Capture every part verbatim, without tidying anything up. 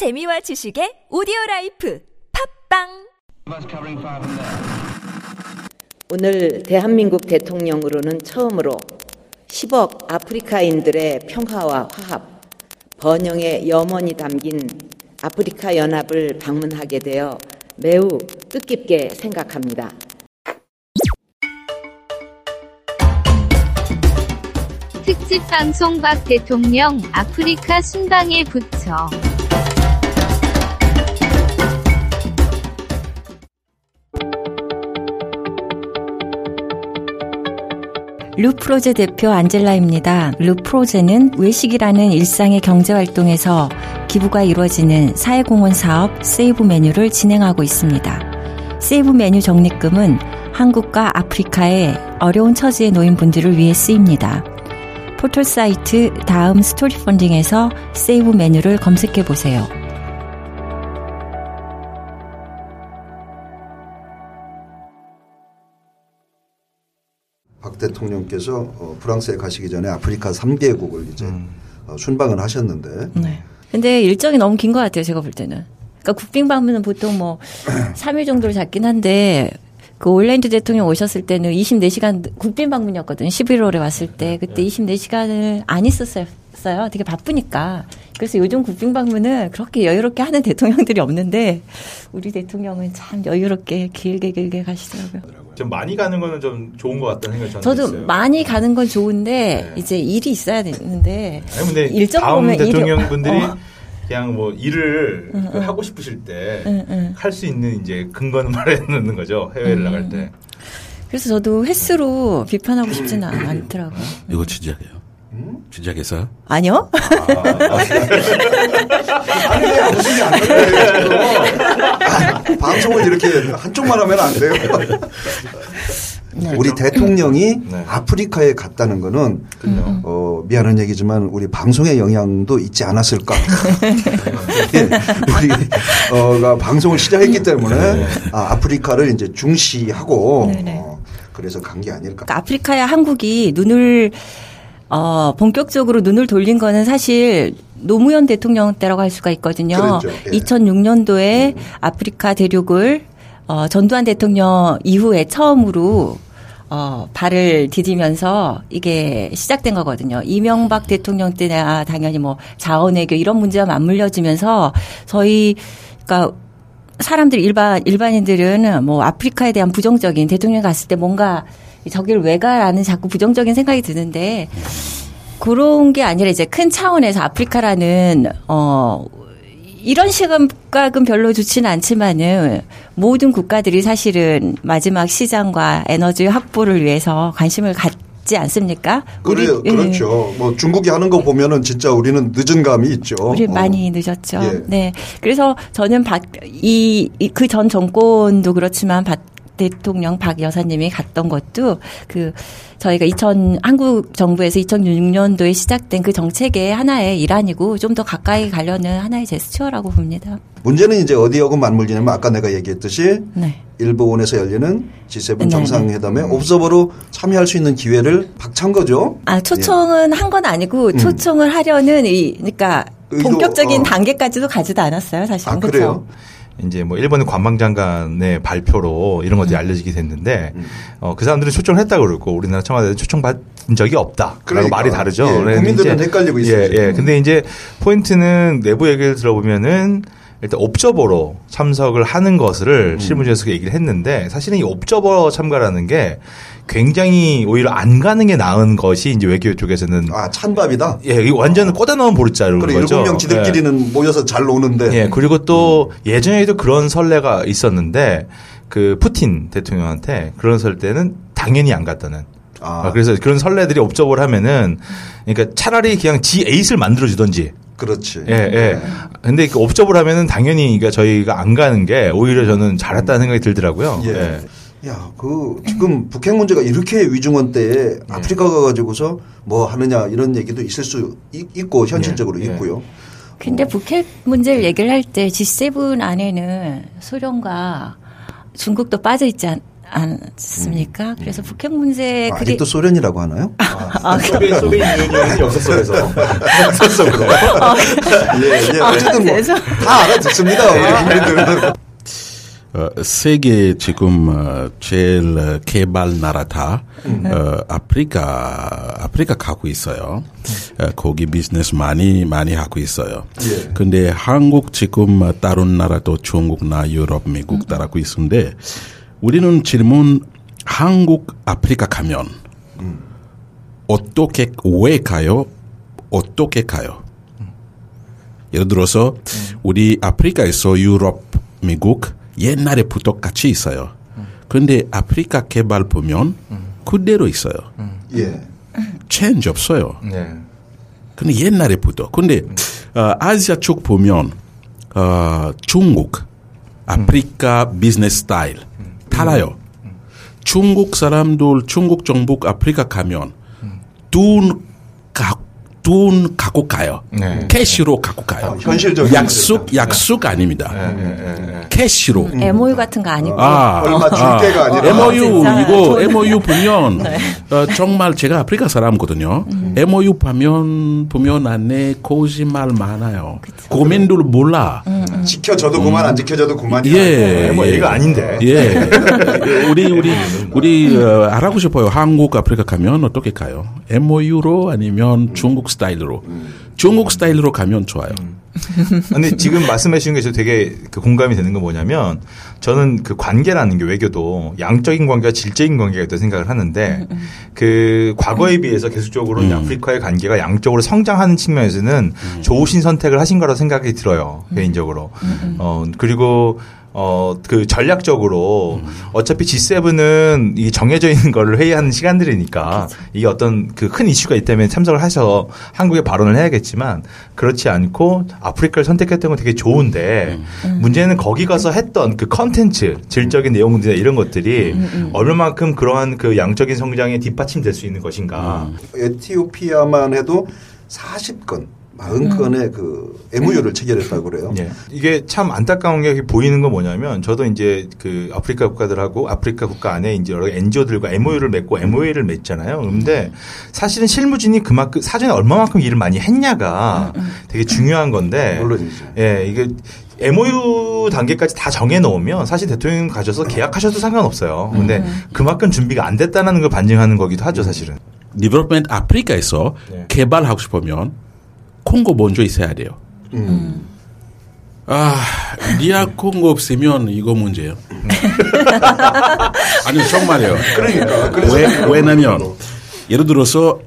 재미와 지식의 오디오라이프 팝빵. 오늘 대한민국 대통령으로는 처음으로 십억 아프리카인들의 평화와 화합, 번영의 염원이 담긴 아프리카 연합을 방문하게 되어 매우 뜻깊게 생각합니다. 특집 방송 박 대통령 아프리카 순방에 붙여 루프로제 대표 안젤라입니다. 루프로제는 외식이라는 일상의 경제활동에서 기부가 이루어지는 사회공헌 사업 세이브 메뉴를 진행하고 있습니다. 세이브 메뉴 적립금은 한국과 아프리카의 어려운 처지의 노인분들을 위해 쓰입니다. 포털사이트 다음 스토리펀딩에서 세이브 메뉴를 검색해보세요. 박 대통령께서 어, 프랑스에 가시기 전에 아프리카 삼 개국을 이제 음. 어, 순방을 하셨는데. 네. 근데 일정이 너무 긴 것 같아요, 제가 볼 때는. 그러니까 국빈 방문은 보통 뭐 삼 일 정도로 잡긴 한데, 그 올랑드 대통령 오셨을 때는 이십네 시간 국빈 방문이었거든요. 십일월에 왔을 때. 그때 이십네 시간을 안 있었어요. 되게 바쁘니까. 그래서 요즘 국빈 방문은 그렇게 여유롭게 하는 대통령들이 없는데 우리 대통령은 참 여유롭게 길게 길게 가시더라고요. 좀 많이 가는 거는 좀 좋은 것 같다는 생각이 저는 있어요. 저도 많이 가는 건 좋은데 네. 이제 일이 있어야 되는데 일정 보면 대통령분들이 일이... 어. 그냥 뭐 일을 응, 응. 하고 싶으실 때 할 수 응, 응. 있는 이제 근거는 마련하는 거죠. 해외를 응. 나갈 때. 그래서 저도 횟수로 비판하고 싶지는 않더라고요. 이거 진지하게요. 음? 진작했어요? 아니요. 안 돼요. 무슨 안 돼요. 방송을 이렇게 한쪽만 하면 안 돼요. 네. 우리 대통령이 네. 아프리카에 갔다는 거는 음. 어, 미안한 얘기지만 우리 방송의 영향도 있지 않았을까. 네. 우리가 어, 방송을 시작했기 때문에 네. 아, 아프리카를 이제 중시하고 네, 네. 어, 그래서 간 게 아닐까. 그러니까 아프리카야 한국이 눈을 어, 본격적으로 눈을 돌린 거는 사실 노무현 대통령 때라고 할 수가 있거든요. 그렇죠. 예. 이천육년도에 음. 아프리카 대륙을 어, 전두환 대통령 이후에 처음으로 어, 발을 디디면서 이게 시작된 거거든요. 이명박 대통령 때나 당연히 뭐 자원외교 이런 문제와 맞물려지면서 저희, 그러니까 사람들 일반, 일반인들은 뭐 아프리카에 대한 부정적인 대통령이 갔을 때 뭔가 저길 왜 가라는 자꾸 부정적인 생각이 드는데 그런 게 아니라 이제 큰 차원에서 아프리카라는 어 이런 시각은 별로 좋지는 않지만은 모든 국가들이 사실은 마지막 시장과 에너지 확보를 위해서 관심을 갖지 않습니까? 그래요, 우리, 그렇죠. 음. 뭐 중국이 하는 거 보면은 진짜 우리는 늦은 감이 있죠. 우리 어. 많이 늦었죠. 예. 네, 그래서 저는 박 이 그 전 정권도 그렇지만 박 대통령 박 여사님이 갔던 것도 그 저희가 이천 한국 정부에서 이천육년도에 시작된 그 정책의 하나의 일환이고 좀 더 가까이 가려는 하나의 제스처라고 봅니다. 문제는 이제 어디하고 맞물리냐면 아까 내가 얘기했듯이 네. 일본에서 열리는 지 세븐 정상회담에 네. 옵서버로 참여할 수 있는 기회를 박찬 거죠. 아 초청은 예. 한 건 아니고 초청을 음. 하려는 이 그러니까 본격적인 어. 단계까지도 가지도 않았어요 사실은. 아, 그래요? 이제 뭐 일본 관방장관의 발표로 이런 것들이 음. 알려지게 됐는데 음. 어, 그 사람들은 초청을 했다고 그러고 우리나라 청와대는 초청받은 적이 없다라고 그러니까. 말이 다르죠. 예, 국민들은 이제, 헷갈리고 있어요. 예, 예. 근데 이제 포인트는 내부 얘기를 들어보면은 일단 옵저버로 참석을 하는 것을 음. 실무진에서 얘기를 했는데 사실은 이 옵저버 참가라는 게 굉장히 오히려 안 가는 게 나은 것이 이제 외교 쪽에서는 아 찬밥이다. 예, 완전 꼬다 넣은 보리자 이런 그래, 거죠. 일곱 명 지들끼리는 예. 모여서 잘 노는데. 예, 그리고 또 음. 예전에도 그런 선례가 있었는데 그 푸틴 대통령한테 그런 설 때는 당연히 안 갔다는. 아 그래서 그런 선례들이 옵저버를 하면은 그러니까 차라리 그냥 지 에잇을 만들어 주든지. 그렇지. 예, 예. 근데 그 옵저버를 하면은 당연히 그러니까 저희가 안 가는 게 오히려 저는 잘했다는 생각이 들더라고요. 예. 예. 야, 그 지금 북핵 문제가 이렇게 위중한 때에 예. 아프리카 가가지고서 뭐 하느냐 이런 얘기도 있을 수 있고 현실적으로 예. 있고요. 근데 북핵 문제를 얘기를 할 때 지 세븐 안에는 소련과 중국도 빠져 있지 않. 않습니까? 음. 그래서 북핵 문제. 아, 그리... 아직도 소련이라고 하나요? 아, 아, 소련, 소련 유엔이 역사 속에서. 역사 속으로. 아, 예, 예. 아, 어쨌든 뭐 다 알아듣습니다. 어, 세계 지금 어, 제일 개발 나라 다 음. 어, 아프리카 아프리카 가고 있어요. 음. 어, 거기 비즈니스 많이 많이 하고 있어요. 예. 근데 한국 지금 다른 나라도 중국나 유럽, 미국 음. 따라고 있는데 우리는 질문 한국 아프리카 가면 음. 어떻게 왜 가요? 어떻게 가요? 음. 예를 들어서 음. 우리 아프리카에서 유럽, 미국 옛날에부터 같이 있어요. 그런데 음. 아프리카 개발 보면 음. 그대로 있어요. 음. 예. 체인지 없어요. 네. 근데 옛날에부터. 근데 음. 어, 아시아 쪽 보면 어, 중국, 아프리카 음. 비즈니스 스타일 음. 달라요. 음. 중국 사람들, 중국 정부 아프리카 가면 음. 돈 갖고 돈 갖고 가요. 네. 캐시로 갖고 가요. 아, 현실적인 약속 그러니까. 약속 네. 아닙니다. 네, 네, 네, 네. 캐시로. 음. 엠오유 같은 거 아니고. 아, 얼마 줄 아, 때가 아니라. 엠오유 이거 엠오유 보면 네. 어, 정말 제가 아프리카 사람거든요. 음. 엠오유 보면 보면 안에 거짓말 많아요. 고민들 몰라. 음, 음. 지켜줘도 그만 안 지켜줘도 그만이야. 예, 뭐 얘가 아닌데. 예. 우리 우리 우리 어, 알아보고 싶어요. 한국 아프리카 가면 어떻게 가요? 엠오유로 아니면 음. 중국 스타일로 음. 중국 스타일로 가면 좋아요. 그런데 음. 지금 말씀해 주신 게 저 되게 그 공감이 되는 건 뭐냐면 저는 그 관계라는 게 외교도 양적인 관계와 질적인 관계가 있다고 생각을 하는데 그 과거에 비해서 계속적으로 음. 아프리카의 관계가 양적으로 성장하는 측면에서는 음. 좋으신 선택을 하신 거라고 생각이 들어요. 음. 개인적으로. 음. 어, 그리고 어, 그 전략적으로 음. 어차피 지세븐은 이 정해져 있는 걸 회의하는 시간들이니까 그렇죠. 이게 어떤 그 큰 이슈가 있다면 참석을 해서 한국에 발언을 해야겠지만 그렇지 않고 아프리카를 선택했던 건 되게 좋은데 음. 음. 문제는 거기 가서 했던 그 컨텐츠 질적인 내용들이나 이런 것들이 음. 음. 얼마만큼 그러한 그 양적인 성장에 뒷받침될 수 있는 것인가. 음. 에티오피아만 해도 사십 건. 마흔 건의 음. 그 엠오유를 체결했다고 그래요. 예. 이게 참 안타까운 게 보이는 건 뭐냐면 저도 이제 그 아프리카 국가들하고 아프리카 국가 안에 이제 여러 엔지오들과 엠오유를 맺고 엠오에이를 맺잖아요. 그런데 사실은 실무진이 그만큼 사전에 얼마만큼 일을 많이 했냐가 음. 되게 중요한 건데. 물론이죠. 예, 이게 엠오유 단계까지 다 정해놓으면 사실 대통령 가셔서 계약하셔도 상관없어요. 그런데 음. 그만큼 준비가 안 됐다는 걸 반증하는 거기도 하죠, 사실은. 디벨롭먼트 아프리카에서 예. 개발하고 싶으면. 콩고 먼저 있어야 돼요. 음. 아, 리아 콩고 없으면 이거 문제예요. 아니, 정말이에요. 그러니까. 왜, 왜냐면, 예를 들어서,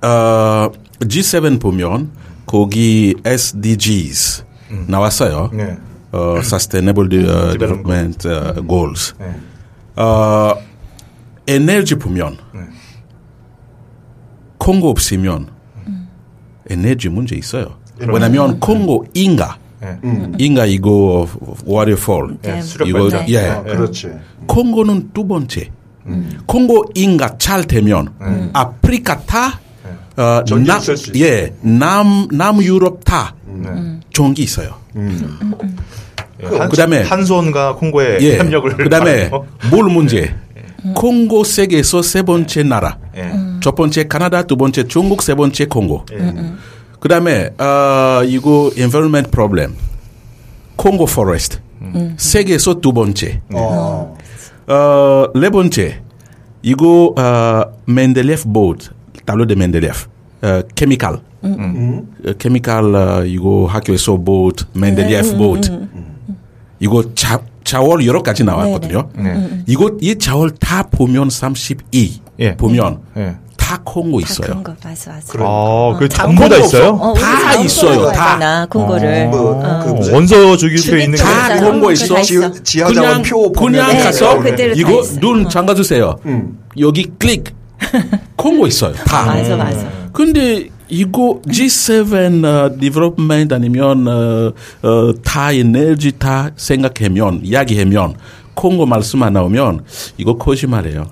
어, 지세븐 보면, 거기 에스디지스 음. 나왔어요. 네. 어, Sustainable Development 음. Goals. 네. 어, 에너지 보면, 네. 콩고 없으면, 에너지 문제 있어요. 왜냐면 음. 콩고 인가, 네. 음. 인가 이거 waterfall, 네. 이거 네. 예, 아, 그렇지. 콩고는 두 번째. 음. 콩고 인가 잘 되면 음. 아프리카 다, 네. 어, 남, 예, 남, 남 유럽 다 네. 전기 있어요. 음. 음. 그, 그다음에 탄소원과 콩고의 예, 협력을. 그다음에 물 문제. 네. 콩고 세계에서 세 번째 나라. 네. 음. 첫 번째 캐나다, 두 번째 중국, 세 번째 콩고. 예. 그다음에 어, 이거 environment problem, 콩고 forest, 음. 세계에서 두 번째. 어. 어, 네 번째 이거 어, Mendeleev board, tableau de Mendeleev, 어, chemical, 음. 음. 어, chemical 어, 이거 학교에서 board, Mendeleev 음. board, 음. 이거 자, 자월 여러 가지 나왔거든요. 네. 이거 이 자월 다 보면 삼십이 예. 보면. 예. 다 콩고 있어요. 다 콩고, 맞아, 맞아. 그러니까. 아, 그 전부 다 있어요? 어, 다 있어요, 다. 콩고를. 어, 어. 그 원서 주기표에 있는 다 콩고 있어. 지하자원 표 그냥 네, 가서 네, 이거 눈 잠가주세요. 음. 여기 클릭. 콩고 있어요, 다. 맞아, 맞아. 근데 이거 지세븐 어, 디벨롭먼트 아니면 어, 어, 다 에너지 다 생각하면 이야기하면 콩고 말씀 안 나오면 이거 거짓말이에요.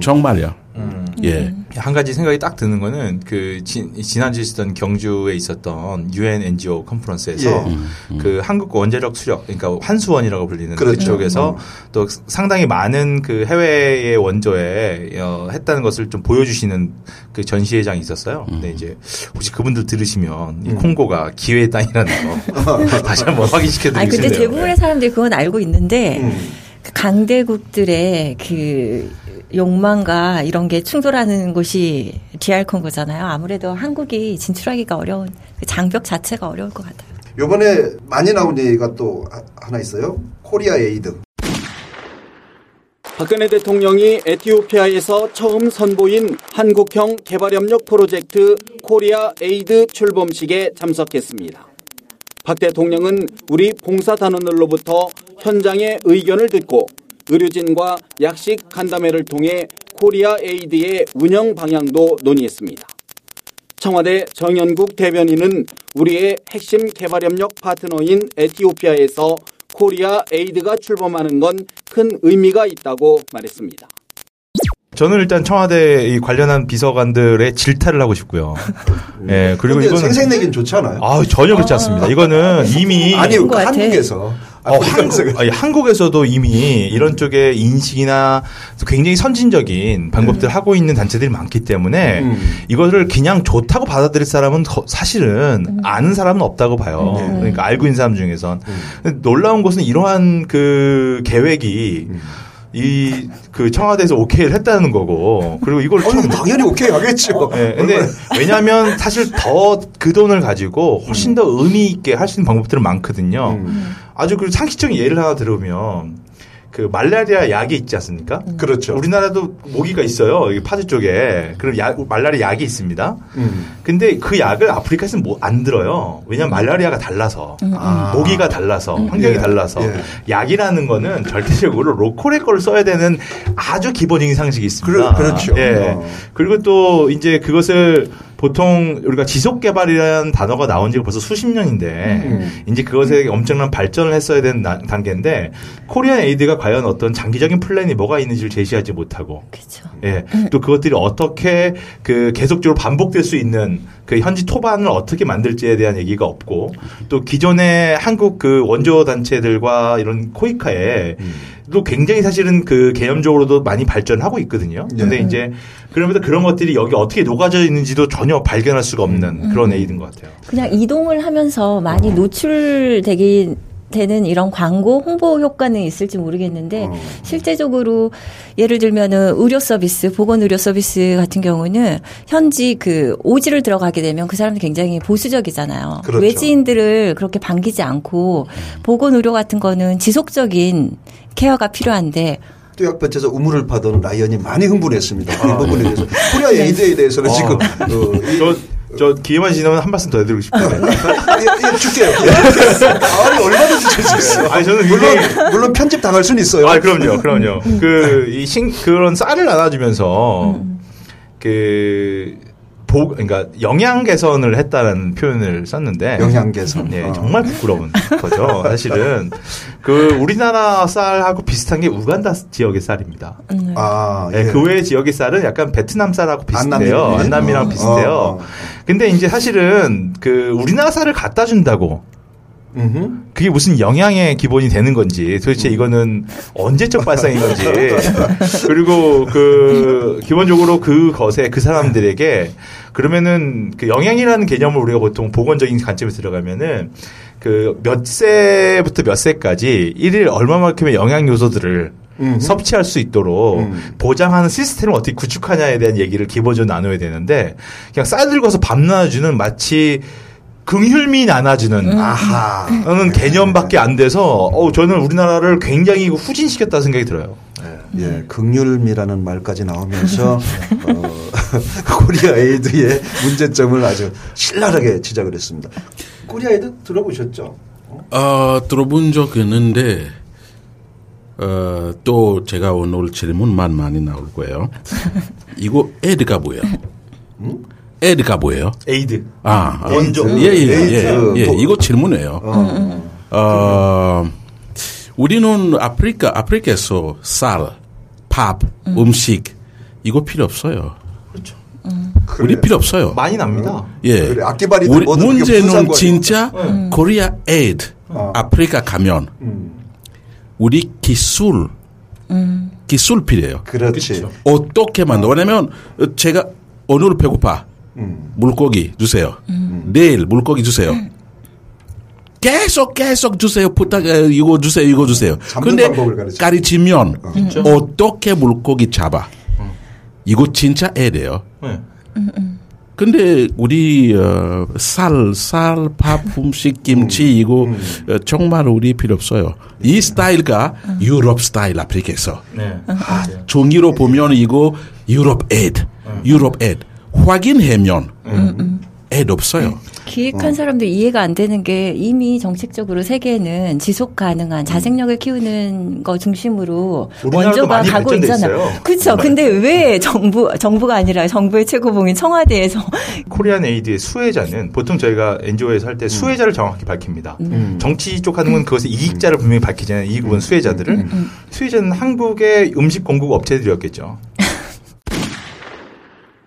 정말이야. 음. 예. 한 가지 생각이 딱 드는 거는 그 지, 지난주에 있었던 경주에 있었던 유엔 엔지오 컨퍼런스에서 예. 음, 음. 그 한국 원자력 수력 그러니까 환수원이라고 불리는 그렇죠. 그쪽에서 음. 또 상당히 많은 그 해외의 원조에 어, 했다는 것을 좀 보여주시는 그 전시회장이 있었어요. 음. 근데 이제 혹시 그분들 들으시면 이 음. 콩고가 기회의 땅이라는 거 다시 한번 확인시켜드리겠습니다. 아 근데 대부분의 사람들이 그건 알고 있는데. 음. 강대국들의 그 욕망과 이런 게 충돌하는 곳이 디알 콩고잖아요. 아무래도 한국이 진출하기가 어려운 그 장벽 자체가 어려울 것 같아요. 이번에 많이 나온 얘기가 또 하나 있어요. 코리아 에이드. 박근혜 대통령이 에티오피아에서 처음 선보인 한국형 개발협력 프로젝트 코리아 에이드 출범식에 참석했습니다. 박 대통령은 우리 봉사단원들로부터 현장의 의견을 듣고 의료진과 약식 간담회를 통해 코리아 에이드의 운영 방향도 논의했습니다. 청와대 정연국 대변인은 우리의 핵심 개발협력 파트너인 에티오피아에서 코리아 에이드가 출범하는 건 큰 의미가 있다고 말했습니다. 저는 일단 청와대 이 관련한 비서관들의 질타를 하고 싶고요. 예, 그리고 이거는 생색내긴 좋잖아요. 아 전혀 그렇지 않습니다. 이거는 이미 아니 한국에서. 어, 한국, 아니, 한국에서도 이미 이런 쪽의 인식이나 굉장히 선진적인 방법들을 네. 하고 있는 단체들이 많기 때문에 음. 이거를 그냥 좋다고 받아들일 사람은 거, 사실은 음. 아는 사람은 없다고 봐요. 네. 그러니까 알고 있는 사람 중에선. 음. 놀라운 것은 이러한 그 계획이 음. 이, 그, 청와대에서 오케이를 했다는 거고, 그리고 이걸. 아니, 당연히 오케이 하겠죠. 네, 근데, 왜냐면, 사실 더 그 돈을 가지고 훨씬 더 의미 있게 할 수 있는 방법들은 많거든요. 음. 아주 그 상식적인 예를 하나 들어보면, 그, 말라리아 약이 있지 않습니까? 음. 그렇죠. 우리나라도 모기가 있어요. 여기 파주 쪽에. 그럼 야, 말라리아 약이 있습니다. 음. 근데 그 약을 아프리카에서는 뭐 안 들어요. 왜냐면 말라리아가 달라서. 음. 아. 모기가 달라서. 음. 환경이 예. 달라서. 예. 약이라는 거는 절대적으로 로컬의 걸 써야 되는 아주 기본적인 상식이 있습니다. 그러, 그렇죠. 예. 어. 그리고 또 이제 그것을 보통 우리가 지속개발이라는 단어가 나온 지가 벌써 수십 년인데 음. 이제 그것에 엄청난 발전을 했어야 되는 나, 단계인데 코리안 에이드가 과연 어떤 장기적인 플랜이 뭐가 있는지를 제시하지 못하고 그렇죠. 예, 또 그것들이 어떻게 그 계속적으로 반복될 수 있는 그 현지 토반을 어떻게 만들지에 대한 얘기가 없고 또 기존의 한국 그 원조 단체들과 이런 코이카에 음. 또 굉장히 사실은 그 개념적으로도 많이 발전하고 있거든요. 그런데 네. 이제 그러면서 그런 것들이 여기 어떻게 녹아져 있는지도 전혀 발견할 수가 없는 그런 에이드인 것 같아요. 그냥 이동을 하면서 많이 노출되긴 되는 이런 광고 홍보 효과는 있을지 모르겠는데 어. 실제적으로 예를 들면은 의료 서비스, 보건 의료 서비스 같은 경우는 현지 그 오지를 들어가게 되면 그 사람들 굉장히 보수적이잖아요. 그렇죠. 외지인들을 그렇게 반기지 않고 보건 의료 같은 거는 지속적인 케어가 필요한데 투약밭에서 우물을 파던 라이언이 많이 흥분했습니다. 아. 이 부분에 대해서 코리아 에이드에 대해서는 아. 지금 어, 저 기회만 지나면 한 말씀 더 해드리고 싶어요. 예, 줄게요. 아니 얼마든지 줄 수 있어요. 아니 저는 물론 물론 편집 당할 수는 있어요. 아 그럼요, 그럼요. 그 이 신 그런 쌀을 나눠주면서 음. 그 보 그러니까 영양 개선을 했다는 표현을 썼는데 영양 개선. 네, 어. 정말 부끄러운 거죠. 사실은 그 우리나라 쌀하고 비슷한 게 우간다 지역의 쌀입니다. 음. 아, 예. 네, 그 외의 지역의 쌀은 약간 베트남 쌀하고 비슷해요. 안남미. 안남미랑 어. 비슷해요. 어. 근데 이제 사실은 그 우리나라 쌀을 갖다 준다고 음흠. 그게 무슨 영양의 기본이 되는 건지 도대체 이거는 언제적 발상인 건지 그리고 그 기본적으로 그것에 그 사람들에게 그러면은 그 영양이라는 개념을 우리가 보통 보건적인 관점에서 들어가면은 그 몇 세부터 몇 세까지 일일 얼마만큼의 영양 요소들을 음흠. 섭취할 수 있도록 음. 보장하는 시스템을 어떻게 구축하냐에 대한 얘기를 기본적으로 나눠야 되는데 그냥 쌀 들고서 밥 나눠주는 마치 긍휼미 나눠주는 아하는 음. 개념밖에 안 돼서 어 저는 우리나라를 굉장히 후진시켰다 생각이 들어요. 예, 예 긍휼미라는 말까지 나오면서 어, 코리아 에이드의 문제점을 아주 신랄하게 지적을 했습니다. 코리아 에이드 들어보셨죠? 아 들어본 적 있는데 어, 또 제가 오늘 질문만 많이 나올 거예요. 이거 에이드가 뭐예요? 음? 에이드가 뭐예요? 에이드. 아, 원조. 예, 예, 예, 예. 이거 질문이에요. 어. 어, 우리는 아프리카, 아프리카에서 쌀, 밥, 음. 음식, 이거 필요 없어요. 그래. 우리 필요 없어요. 많이 납니다. 예. 그래. 악기발이 우리, 문제는 진짜 네. 코리아 에이드 아. 아프리카 가면 음. 우리 기술 음. 기술 필요해요. 그렇지. 어떻게 만들어? 왜냐면 제가 오늘 배고파. 음. 물고기 주세요. 음. 내일 물고기 주세요. 음. 계속 계속 주세요. 부탁 이거 주세요. 이거 주세요. 근데 가르치면 어. 어떻게 물고기 잡아? 음. 이거 진짜 해야 돼요. 네. 음, 음. 근데 우리 어, 쌀, 쌀, 밥, 음식, 김치 음, 이거 음. 어, 정말 우리 필요 없어요. 네. 이 스타일과 음. 유럽 스타일 아프리카에서 네. 아, 종이로 보면 이거 유럽 에드, 음. 유럽 에드 확인하면 음, 음. 앱 없어요. 기획한 사람도 어. 이해가 안 되는 게 이미 정책적으로 세계는 지속 가능한 자생력을 키우는 거 중심으로 원조가 가고 있잖아요. 그렇죠. 근데 왜 정부 정부가 아니라 정부의 최고봉인 청와대에서 코리안 에이드의 수혜자는 보통 저희가 엔지오에서 할 때 수혜자를 정확히 밝힙니다. 음. 정치 쪽 하는 건 그것의 이익자를 분명히 밝히잖아요. 이익은 수혜자들을 음. 음. 수혜자는 한국의 음식 공급 업체들이었겠죠.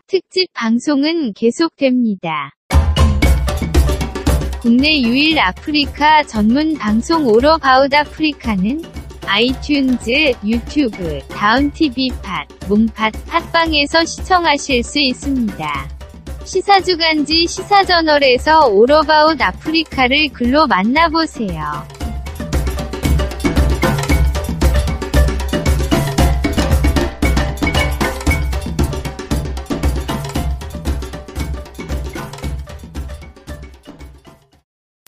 특집 방송은 계속됩니다. 국내 유일 아프리카 전문 방송 올어바웃 아프리카는 아이튠즈, 유튜브, 다운티비팟, 몸팟, 팟빵에서 시청하실 수 있습니다. 시사주간지 시사저널에서 올어바웃 아프리카를 글로 만나보세요.